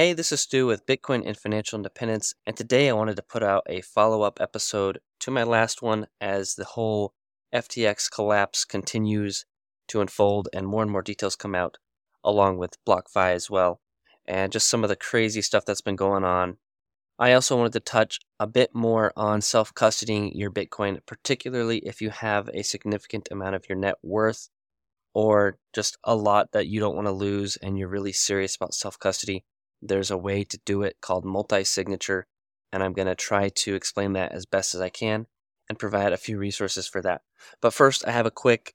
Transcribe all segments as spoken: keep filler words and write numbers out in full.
Hey, this is Stu with Bitcoin and Financial Independence, and today I wanted to put out a follow-up episode to my last one as the whole F T X collapse continues to unfold and more and more details come out, along with BlockFi as well, and just some of the crazy stuff that's been going on. I also wanted to touch a bit more on self-custodying your Bitcoin, particularly if you have a significant amount of your net worth or just a lot that you don't want to lose and you're really serious about self-custody. There's a way to do it called multi-signature, and I'm going to try to explain that as best as I can and provide a few resources for that. But first, I have a quick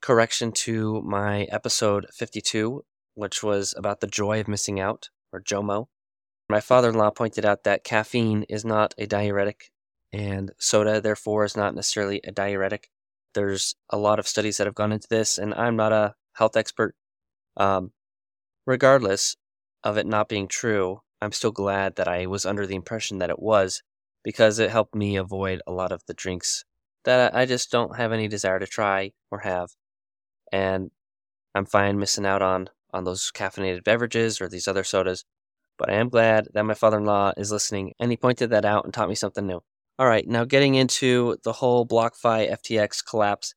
correction to my episode fifty-two, which was about the joy of missing out, or JOMO. My father-in-law pointed out that caffeine is not a diuretic, and soda, therefore, is not necessarily a diuretic. There's a lot of studies that have gone into this, and I'm not a health expert. Um, regardless of it not being true, I'm still glad that I was under the impression that it was, because it helped me avoid a lot of the drinks that I just don't have any desire to try or have. And I'm fine missing out on, on those caffeinated beverages or these other sodas, but I am glad that my father-in-law is listening, and he pointed that out and taught me something new. All right, now getting into the whole BlockFi F T X collapse,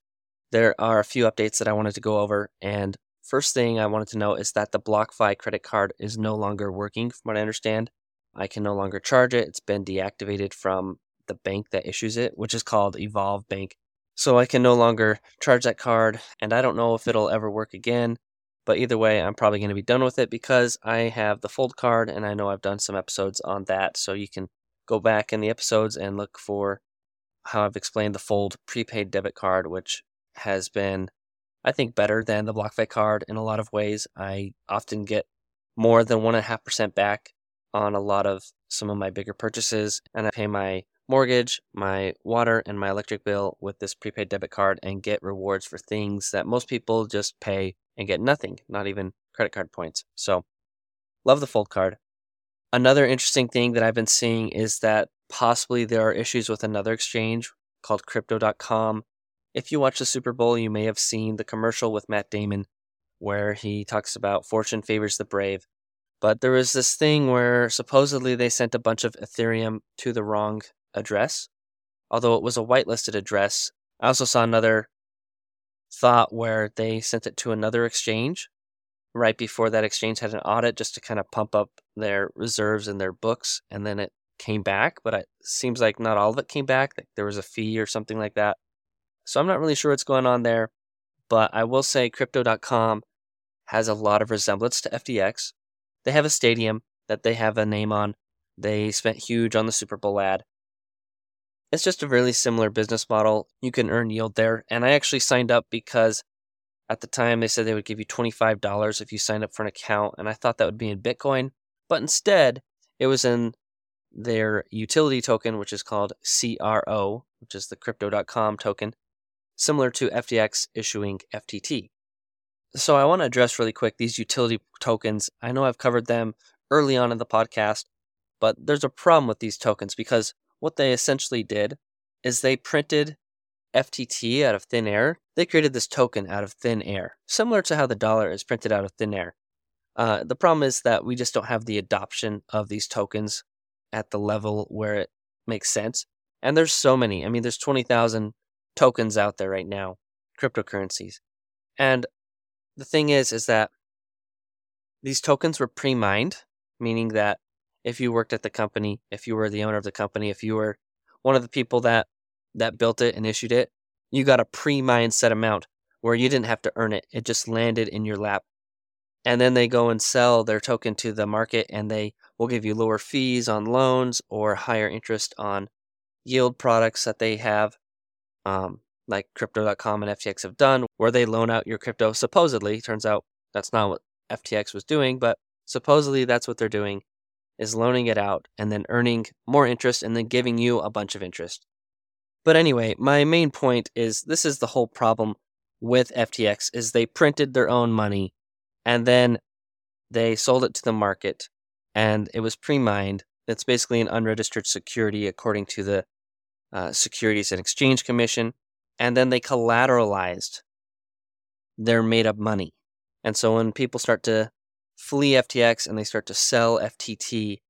there are a few updates that I wanted to go over, and first thing I wanted to know is that the BlockFi credit card is no longer working, from what I understand. I can no longer charge it. It's been deactivated from the bank that issues it, which is called Evolve Bank. So I can no longer charge that card, and I don't know if it'll ever work again. But either way, I'm probably going to be done with it because I have the Fold card, and I know I've done some episodes on that. So you can go back in the episodes and look for how I've explained the Fold prepaid debit card, which has been, I think, better than the BlockFi card in a lot of ways. I often get more than one point five percent back on a lot of some of my bigger purchases, and I pay my mortgage, my water, and my electric bill with this prepaid debit card and get rewards for things that most people just pay and get nothing, not even credit card points. So, love the Fold card. Another interesting thing that I've been seeing is that possibly there are issues with another exchange called Crypto dot com. If you watch the Super Bowl, you may have seen the commercial with Matt Damon where he talks about fortune favors the brave. But there was this thing where supposedly they sent a bunch of Ethereum to the wrong address, although it was a whitelisted address. I also saw another thought where they sent it to another exchange right before that exchange had an audit just to kind of pump up their reserves and their books, and then it came back. But it seems like not all of it came back. Like there was a fee or something like that. So I'm not really sure what's going on there, but I will say Crypto dot com has a lot of resemblance to F T X. They have a stadium that they have a name on. They spent huge on the Super Bowl ad. It's just a really similar business model. You can earn yield there. And I actually signed up because at the time they said they would give you twenty-five dollars if you signed up for an account. And I thought that would be in Bitcoin, but instead it was in their utility token, which is called C R O, which is the Crypto dot com token, similar to F T X issuing F T T. So I want to address really quick these utility tokens. I know I've covered them early on in the podcast, but there's a problem with these tokens because what they essentially did is they printed F T T out of thin air. They created this token out of thin air, similar to how the dollar is printed out of thin air. Uh, the problem is that we just don't have the adoption of these tokens at the level where it makes sense. And there's so many. I mean, there's twenty thousand tokens out there right now, cryptocurrencies. And the thing is, is that these tokens were pre-mined, meaning that if you worked at the company, if you were the owner of the company, if you were one of the people that, that built it and issued it, you got a pre-mined set amount where you didn't have to earn it. It just landed in your lap. And then they go and sell their token to the market, and they will give you lower fees on loans or higher interest on yield products that they have, um, like Crypto dot com and F T X have done, where they loan out your crypto, supposedly. Turns out that's not what F T X was doing, but supposedly that's what they're doing, is loaning it out and then earning more interest and then giving you a bunch of interest. But anyway, my main point is this is the whole problem with F T X, is they printed their own money and then they sold it to the market, and it was pre-mined. It's basically an unregistered security according to the uh, Securities and Exchange Commission. And then they collateralized their made-up money. And so when people start to flee F T X and they start to sell F T T.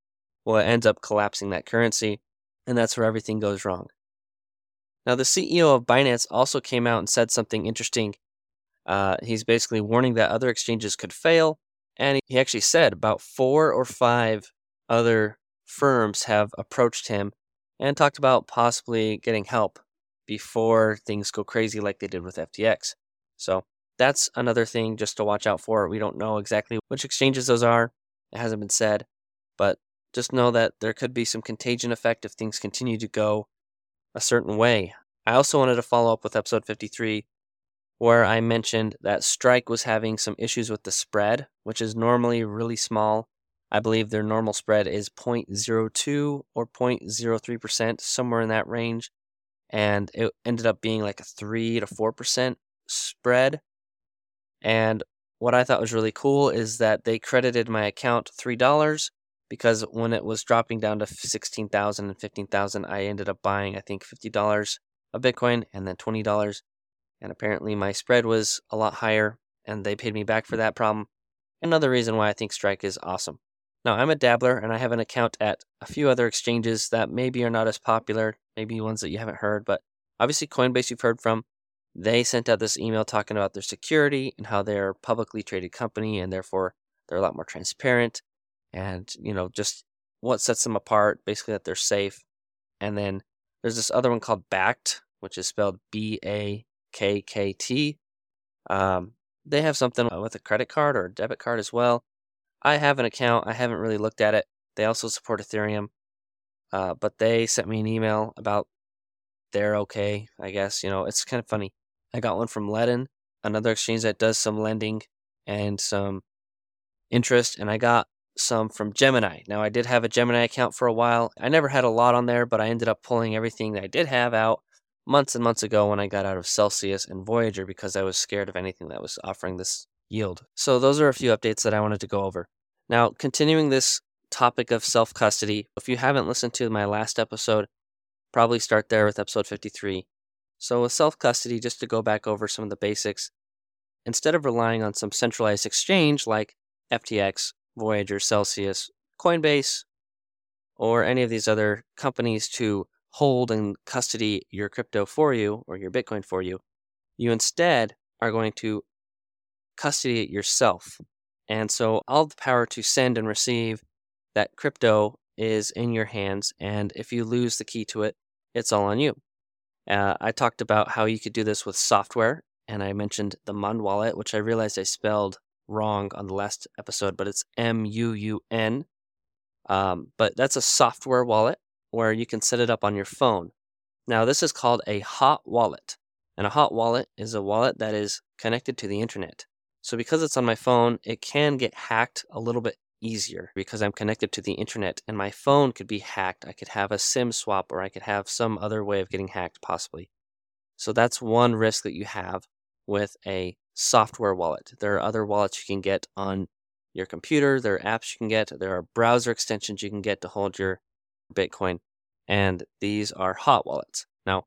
Well, it ends up collapsing that currency, and that's where everything goes wrong. Now, the C E O of Binance also came out and said something interesting. Uh, he's basically warning that other exchanges could fail, and he actually said about four or five other firms have approached him and talked about possibly getting help before things go crazy like they did with F T X. So that's another thing just to watch out for. We don't know exactly which exchanges those are. It hasn't been said, but just know that there could be some contagion effect if things continue to go a certain way. I also wanted to follow up with episode fifty-three, where I mentioned that Strike was having some issues with the spread, which is normally really small. I believe their normal spread is zero point zero two or zero point zero three percent, somewhere in that range. And it ended up being like a three to four percent spread. And what I thought was really cool is that they credited my account three dollars, because when it was dropping down to sixteen thousand dollars and fifteen thousand dollars, I ended up buying, I think, fifty dollars of Bitcoin and then twenty dollars. And apparently my spread was a lot higher, and they paid me back for that problem. Another reason why I think Strike is awesome. Now, I'm a dabbler, and I have an account at a few other exchanges that maybe are not as popular, maybe ones that you haven't heard, but obviously Coinbase you've heard from. They sent out this email talking about their security and how they're a publicly traded company, and therefore they're a lot more transparent and, you know, just what sets them apart, basically that they're safe. And then there's this other one called Bakkt, which is spelled B A K K T. Um, they have something with a credit card or a debit card as well. I have an account. I haven't really looked at it. They also support Ethereum, uh, but they sent me an email about they're okay, I guess. You know, it's kind of funny. I got one from Ledn, another exchange that does some lending and some interest, and I got some from Gemini. Now, I did have a Gemini account for a while. I never had a lot on there, but I ended up pulling everything that I did have out months and months ago when I got out of Celsius and Voyager because I was scared of anything that was offering this yield. So those are a few updates that I wanted to go over. Now, continuing this topic of self-custody, if you haven't listened to my last episode, probably start there with episode fifty-three. So with self-custody, just to go back over some of the basics, instead of relying on some centralized exchange like F T X, Voyager, Celsius, Coinbase, or any of these other companies to hold and custody your crypto for you or your Bitcoin for you, you instead are going to custody it yourself. And so all the power to send and receive that crypto is in your hands, and if you lose the key to it, it's all on you. Uh, I talked about how you could do this with software, and I mentioned the Muun wallet, which I realized I spelled wrong on the last episode, but it's M U U N. Um, but that's a software wallet where you can set it up on your phone. Now, this is called a hot wallet, and a hot wallet is a wallet that is connected to the internet. So because it's on my phone, it can get hacked a little bit easier because I'm connected to the internet and my phone could be hacked. I could have a SIM swap, or I could have some other way of getting hacked possibly. So that's one risk that you have with a software wallet. There are other wallets you can get on your computer. There are apps you can get. There are browser extensions you can get to hold your Bitcoin. And these are hot wallets. Now,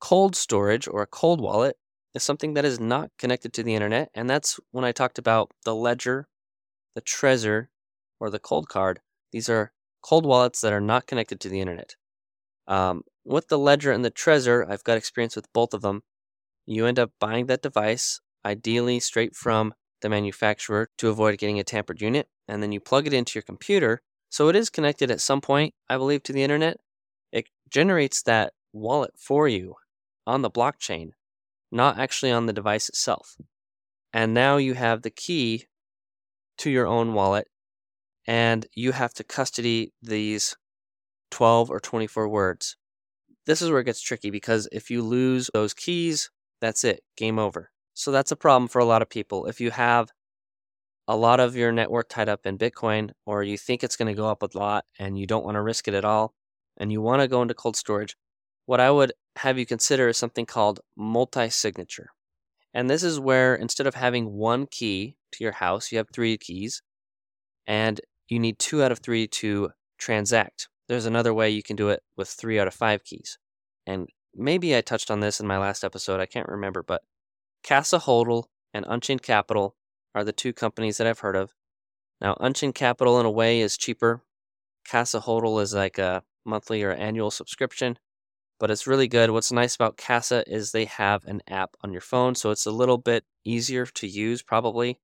cold storage or a cold wallet is something that is not connected to the internet. And that's when I talked about the Ledger, the Trezor, or the Cold Card. These are cold wallets that are not connected to the internet. Um, with the Ledger and the Trezor, I've got experience with both of them. You end up buying that device, ideally straight from the manufacturer, to avoid getting a tampered unit, and then you plug it into your computer. So it is connected at some point, I believe, to the internet. It generates that wallet for you on the blockchain, not actually on the device itself. And now you have the key to your own wallet, and you have to custody these twelve or twenty-four words. This is where it gets tricky, because if you lose those keys, that's it, game over. So that's a problem for a lot of people. If you have a lot of your network tied up in Bitcoin, or you think it's going to go up a lot and you don't want to risk it at all, and you want to go into cold storage, what I would have you consider is something called multi-signature. And this is where, instead of having one key to your house, you have three keys, and you need two out of three to transact. There's another way you can do it with three out of five keys. And maybe I touched on this in my last episode, I can't remember, but Casa and Unchained Capital are the two companies that I've heard of Now, Unchained Capital, in a way, is cheaper. Casa Hodl is like a monthly or annual subscription, but it's really good. What's nice about Casa is they have an app on your phone, so it's a little bit easier to use, probably.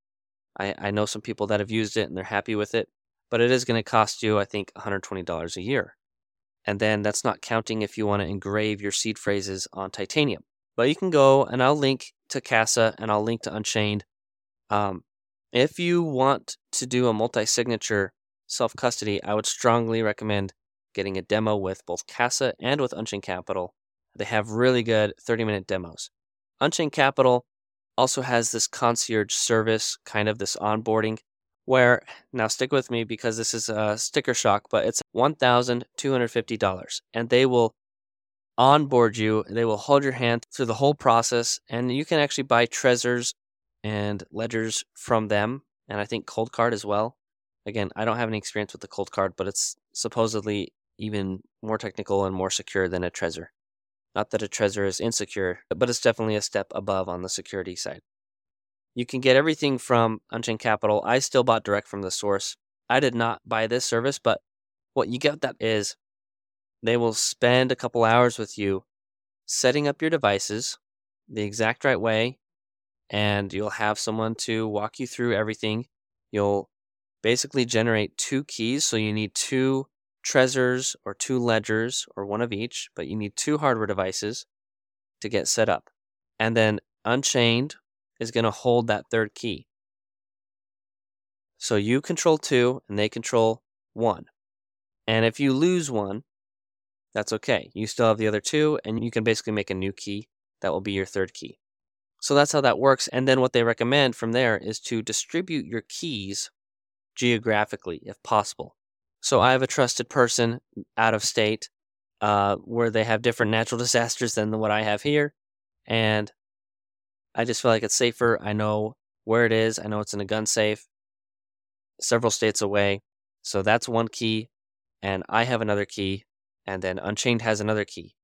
I, I know some people that have used it, and they're happy with it, but it is going to cost you, I think, one hundred twenty dollars a year. And then that's not counting if you want to engrave your seed phrases on titanium. But you can go, and I'll link to Casa, and I'll link to Unchained. Um, if you want to do a multi-signature self-custody, I would strongly recommend getting a demo with both Casa and with Unchained Capital. They have really good thirty-minute demos. Unchained Capital also has this concierge service, kind of this onboarding, where, now stick with me because this is a sticker shock, but it's one thousand two hundred fifty dollars, and they will onboard you. They will hold your hand through the whole process, and you can actually buy Trezors and Ledgers from them, and I think Cold Card as well. Again, I don't have any experience with the Cold Card, but it's supposedly even more technical and more secure than a Trezor. Not that a Trezor is insecure, but it's definitely a step above on the security side. You can get everything from Unchained Capital. I still bought direct from the source. I did not buy this service, but what you get that is they will spend a couple hours with you setting up your devices the exact right way, and you'll have someone to walk you through everything. You'll basically generate two keys, so you need two Trezors or two Ledgers or one of each, but you need two hardware devices to get set up. And then Unchained is going to hold that third key. So you control two and they control one. And if you lose one, that's okay. You still have the other two, and you can basically make a new key that will be your third key. So that's how that works. And then what they recommend from there is to distribute your keys geographically if possible. So I have a trusted person out of state uh, where they have different natural disasters than what I have here. And I just feel like it's safer. I know where it is. I know it's in a gun safe several states away. So that's one key. And I have another key. And then Unchained has another key.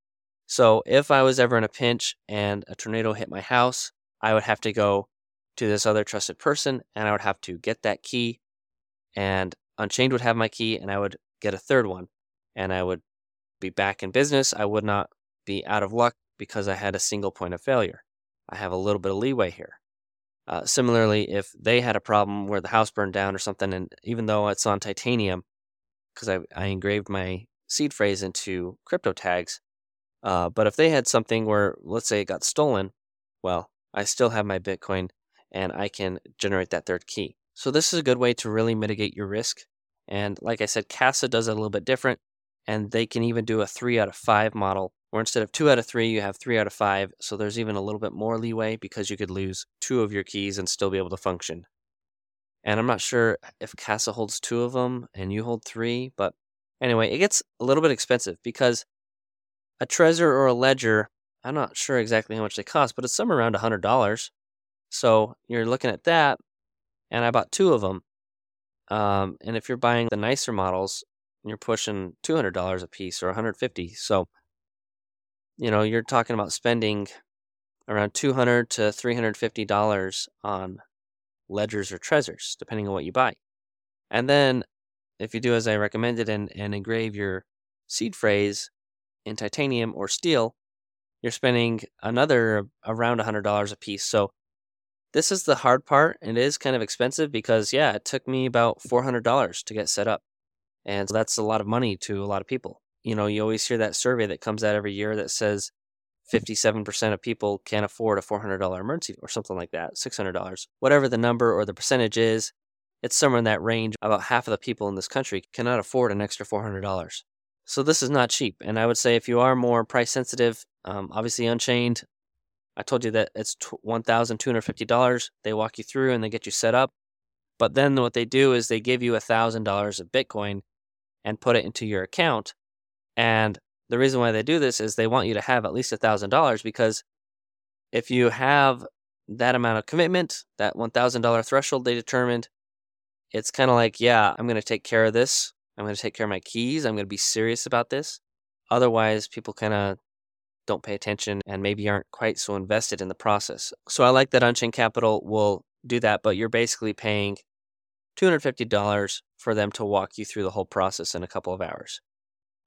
So if I was ever in a pinch and a tornado hit my house, I would have to go to this other trusted person, and I would have to get that key. And Unchained would have my key, and I would get a third one, and I would be back in business. I would not be out of luck because I had a single point of failure. I have a little bit of leeway here. Uh, similarly, if they had a problem where the house burned down or something, and even though it's on titanium, because I, I engraved my seed phrase into crypto tags, uh, but if they had something where, let's say, it got stolen, well, I still have my Bitcoin, and I can generate that third key. So this is a good way to really mitigate your risk. And like I said, Casa does it a little bit different, and they can even do a three out of five model, where instead of two out of three, you have three out of five. So there's even a little bit more leeway because you could lose two of your keys and still be able to function. And I'm not sure if Casa holds two of them and you hold three, but anyway, it gets a little bit expensive because a Trezor or a Ledger, I'm not sure exactly how much they cost, but it's somewhere around one hundred dollars. So you're looking at that. And I bought two of them. Um, and if you're buying the nicer models, you're pushing two hundred dollars a piece or one hundred fifty dollars. So, you know, you're talking about spending around two hundred dollars to three hundred fifty dollars on Ledgers or Trezors, depending on what you buy. And then if you do as I recommended and, and engrave your seed phrase in titanium or steel, you're spending another around one hundred dollars a piece. So this is the hard part. It is kind of expensive because, yeah, it took me about four hundred dollars to get set up. And so that's a lot of money to a lot of people. You know, you always hear that survey that comes out every year that says fifty-seven percent of people can't afford a four hundred dollars emergency or something like that, six hundred dollars. Whatever the number or the percentage is, it's somewhere in that range. About half of the people in this country cannot afford an extra four hundred dollars. So this is not cheap. And I would say if you are more price sensitive, um, obviously Unchained, I told you that it's one thousand two hundred fifty dollars. They walk you through and they get you set up. But then what they do is they give you one thousand dollars of Bitcoin and put it into your account. And the reason why they do this is they want you to have at least one thousand dollars, because if you have that amount of commitment, that one thousand dollars threshold they determined, it's kind of like, yeah, I'm going to take care of this. I'm going to take care of my keys. I'm going to be serious about this. Otherwise, people kind of don't pay attention and maybe aren't quite so invested in the process. So I like that Unchained Capital will do that, but you're basically paying two hundred fifty dollars for them to walk you through the whole process in a couple of hours.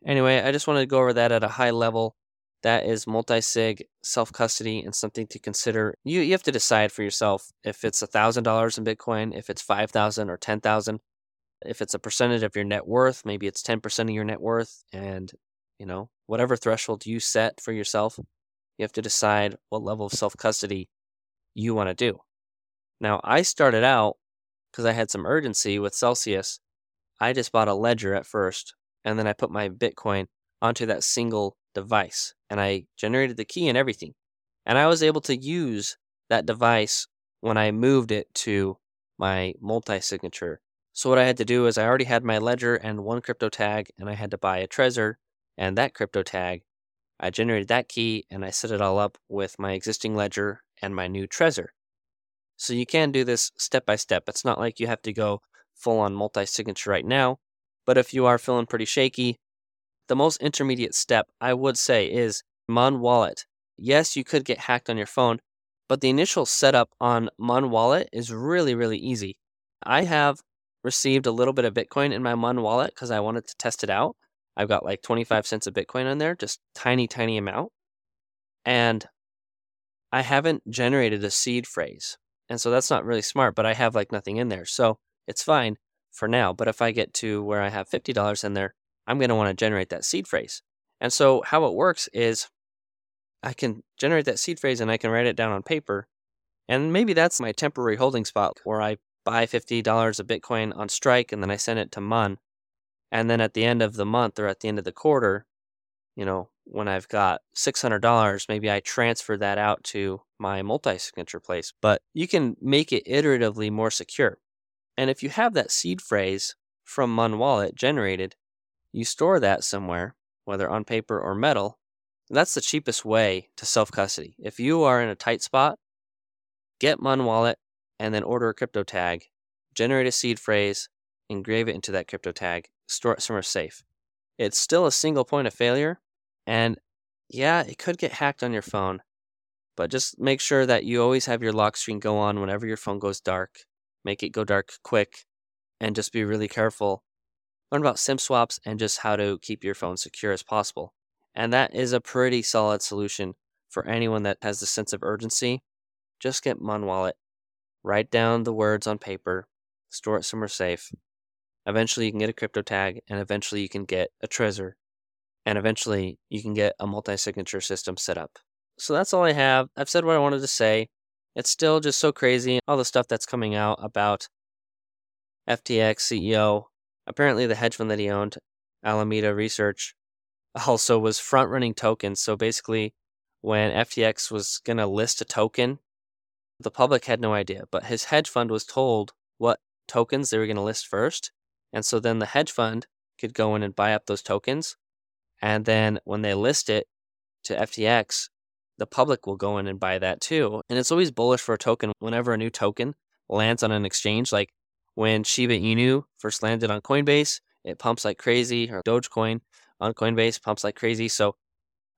Anyway, I just wanted to go over that at a high level. That is multi-sig, self-custody, and something to consider. You you have to decide for yourself if it's one thousand dollars in Bitcoin, if it's five thousand dollars or ten thousand dollars, if it's a percentage of your net worth, maybe it's ten percent of your net worth, and you know whatever threshold you set for yourself, you have to decide what level of self-custody you want to do. Now, I started out, because I had some urgency with Celsius, I just bought a Ledger at first, and then I put my Bitcoin onto that single device, and I generated the key and everything. And I was able to use that device when I moved it to my multi-signature. So what I had to do is I already had my Ledger and one crypto tag, and I had to buy a Trezor and that crypto tag. I generated that key, and I set it all up with my existing Ledger and my new Trezor. So you can do this step by step. It's not like you have to go full on multi-signature right now, but if you are feeling pretty shaky, the most intermediate step I would say is Muun Wallet. Yes, you could get hacked on your phone, but the initial setup on Muun Wallet is really, really easy. I have received a little bit of Bitcoin in my Muun Wallet because I wanted to test it out. I've got like twenty-five cents of Bitcoin on there, just tiny, tiny amount. And I haven't generated a seed phrase. And so that's not really smart, but I have like nothing in there. So it's fine for now. But if I get to where I have fifty dollars in there, I'm going to want to generate that seed phrase. And so how it works is I can generate that seed phrase and I can write it down on paper. And maybe that's my temporary holding spot where I buy fifty dollars of Bitcoin on Strike and then I send it to Muun. And then at the end of the month or at the end of the quarter, you know, when I've got six hundred dollars, maybe I transfer that out to my multi-signature place. But you can make it iteratively more secure. And if you have that seed phrase from Muun Wallet generated, you store that somewhere, whether on paper or metal. That's the cheapest way to self-custody. If you are in a tight spot, get Muun Wallet and then order a crypto tag, generate a seed phrase, engrave it into that crypto tag, store it somewhere safe. It's still a single point of failure, and yeah, it could get hacked on your phone, but just make sure that you always have your lock screen go on whenever your phone goes dark. Make it go dark quick, and just be really careful. Learn about SIM swaps and just how to keep your phone secure as possible. And that is a pretty solid solution for anyone that has the sense of urgency. Just get Muun Wallet, write down the words on paper, store it somewhere safe. Eventually you can get a crypto tag, and eventually you can get a Trezor, and eventually you can get a multi-signature system set up. So that's all I have. I've said what I wanted to say. It's still just so crazy, all the stuff that's coming out about F T X C E O. Apparently the hedge fund that he owned, Alameda Research, also was front-running tokens. So basically, when F T X was going to list a token, the public had no idea. But his hedge fund was told what tokens they were going to list first. And so then the hedge fund could go in and buy up those tokens. And then when they list it to F T X, the public will go in and buy that too. And it's always bullish for a token whenever a new token lands on an exchange. Like when Shiba Inu first landed on Coinbase, it pumps like crazy, or Dogecoin on Coinbase pumps like crazy. So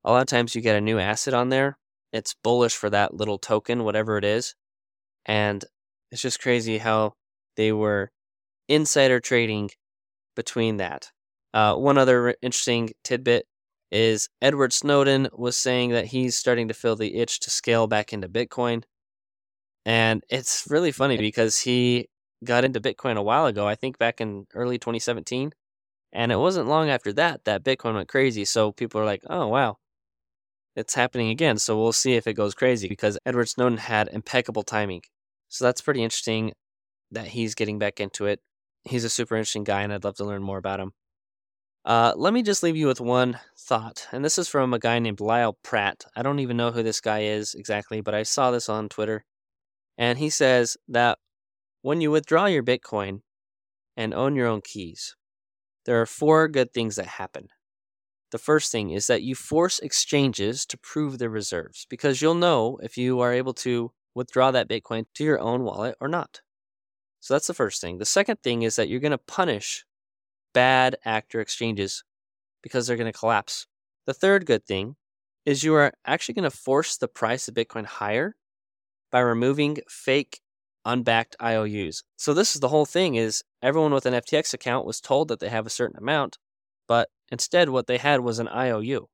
a lot of times you get a new asset on there. It's bullish for that little token, whatever it is. And it's just crazy how they were insider trading between that. Uh, one other interesting tidbit is Edward Snowden was saying that he's starting to feel the itch to scale back into Bitcoin. And it's really funny because he got into Bitcoin a while ago, I think back in early twenty seventeen. And it wasn't long after that that Bitcoin went crazy. So people are like, oh, wow, it's happening again. So we'll see if it goes crazy, because Edward Snowden had impeccable timing. So that's pretty interesting that he's getting back into it. He's a super interesting guy, and I'd love to learn more about him. Uh, let me just leave you with one thought. And this is from a guy named Lyle Pratt. I don't even know who this guy is exactly, but I saw this on Twitter. And he says that when you withdraw your Bitcoin and own your own keys, there are four good things that happen. The first thing is that you force exchanges to prove their reserves, because you'll know if you are able to withdraw that Bitcoin to your own wallet or not. So that's the first thing. The second thing is that you're going to punish bad actor exchanges because they're going to collapse. The third good thing is you are actually going to force the price of Bitcoin higher by removing fake unbacked I O Us. So this is the whole thing, is everyone with an F T X account was told that they have a certain amount, but instead what they had was an I O U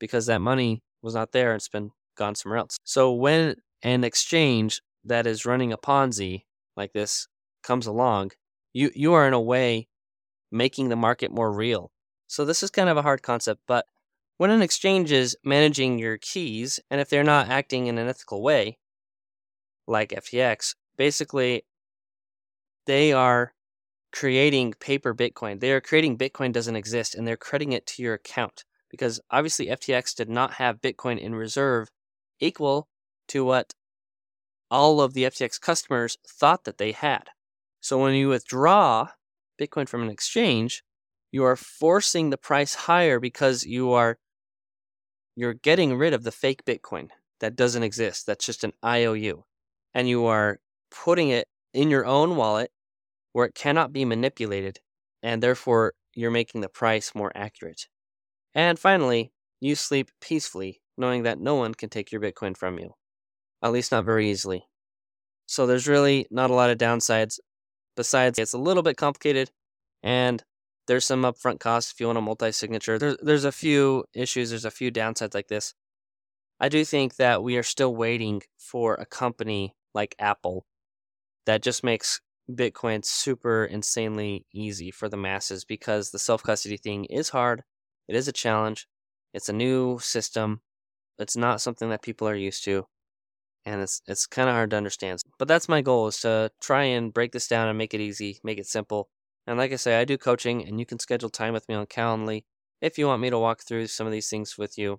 because that money was not there. It's been gone somewhere else. So when an exchange that is running a Ponzi like this comes along, you, you are in a way making the market more real. So this is kind of a hard concept, but when an exchange is managing your keys, and if they're not acting in an ethical way, like F T X, basically they are creating paper Bitcoin. They are creating Bitcoin doesn't exist, and they're crediting it to your account because obviously F T X did not have Bitcoin in reserve equal to what all of the F T X customers thought that they had. So when you withdraw Bitcoin from an exchange, you are forcing the price higher because you are you're getting rid of the fake Bitcoin that doesn't exist. That's just an I O U. And you are putting it in your own wallet where it cannot be manipulated, and therefore you're making the price more accurate. And finally, you sleep peacefully knowing that no one can take your Bitcoin from you, at least not very easily. So there's really not a lot of downsides. Besides, it's a little bit complicated, and there's some upfront costs if you want a multi-signature. There's, there's a few issues. There's a few downsides like this. I do think that we are still waiting for a company like Apple that just makes Bitcoin super insanely easy for the masses, because the self-custody thing is hard. It is a challenge. It's a new system. It's not something that people are used to, and it's it's kind of hard to understand. But that's my goal, is to try and break this down and make it easy, make it simple. And like I say, I do coaching, and you can schedule time with me on Calendly. If you want me to walk through some of these things with you,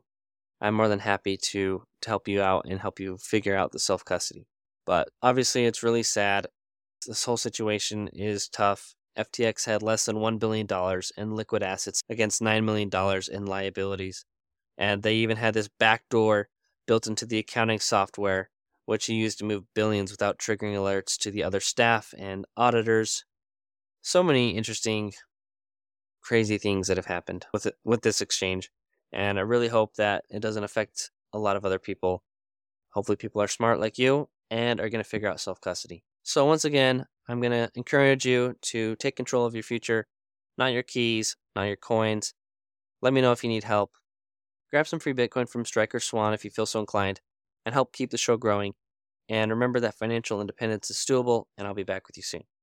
I'm more than happy to, to help you out and help you figure out the self-custody. But obviously, it's really sad. This whole situation is tough. F T X had less than one billion dollars in liquid assets against nine million dollars in liabilities. And they even had this backdoor built into the accounting software, which you use to move billions without triggering alerts to the other staff and auditors. So many interesting, crazy things that have happened with it, with this exchange. And I really hope that it doesn't affect a lot of other people. Hopefully people are smart like you and are going to figure out self-custody. So once again, I'm going to encourage you to take control of your future, not your keys, not your coins. Let me know if you need help. Grab some free Bitcoin from Strike or Swan if you feel so inclined, and help keep the show growing. And remember that financial independence is doable, and I'll be back with you soon.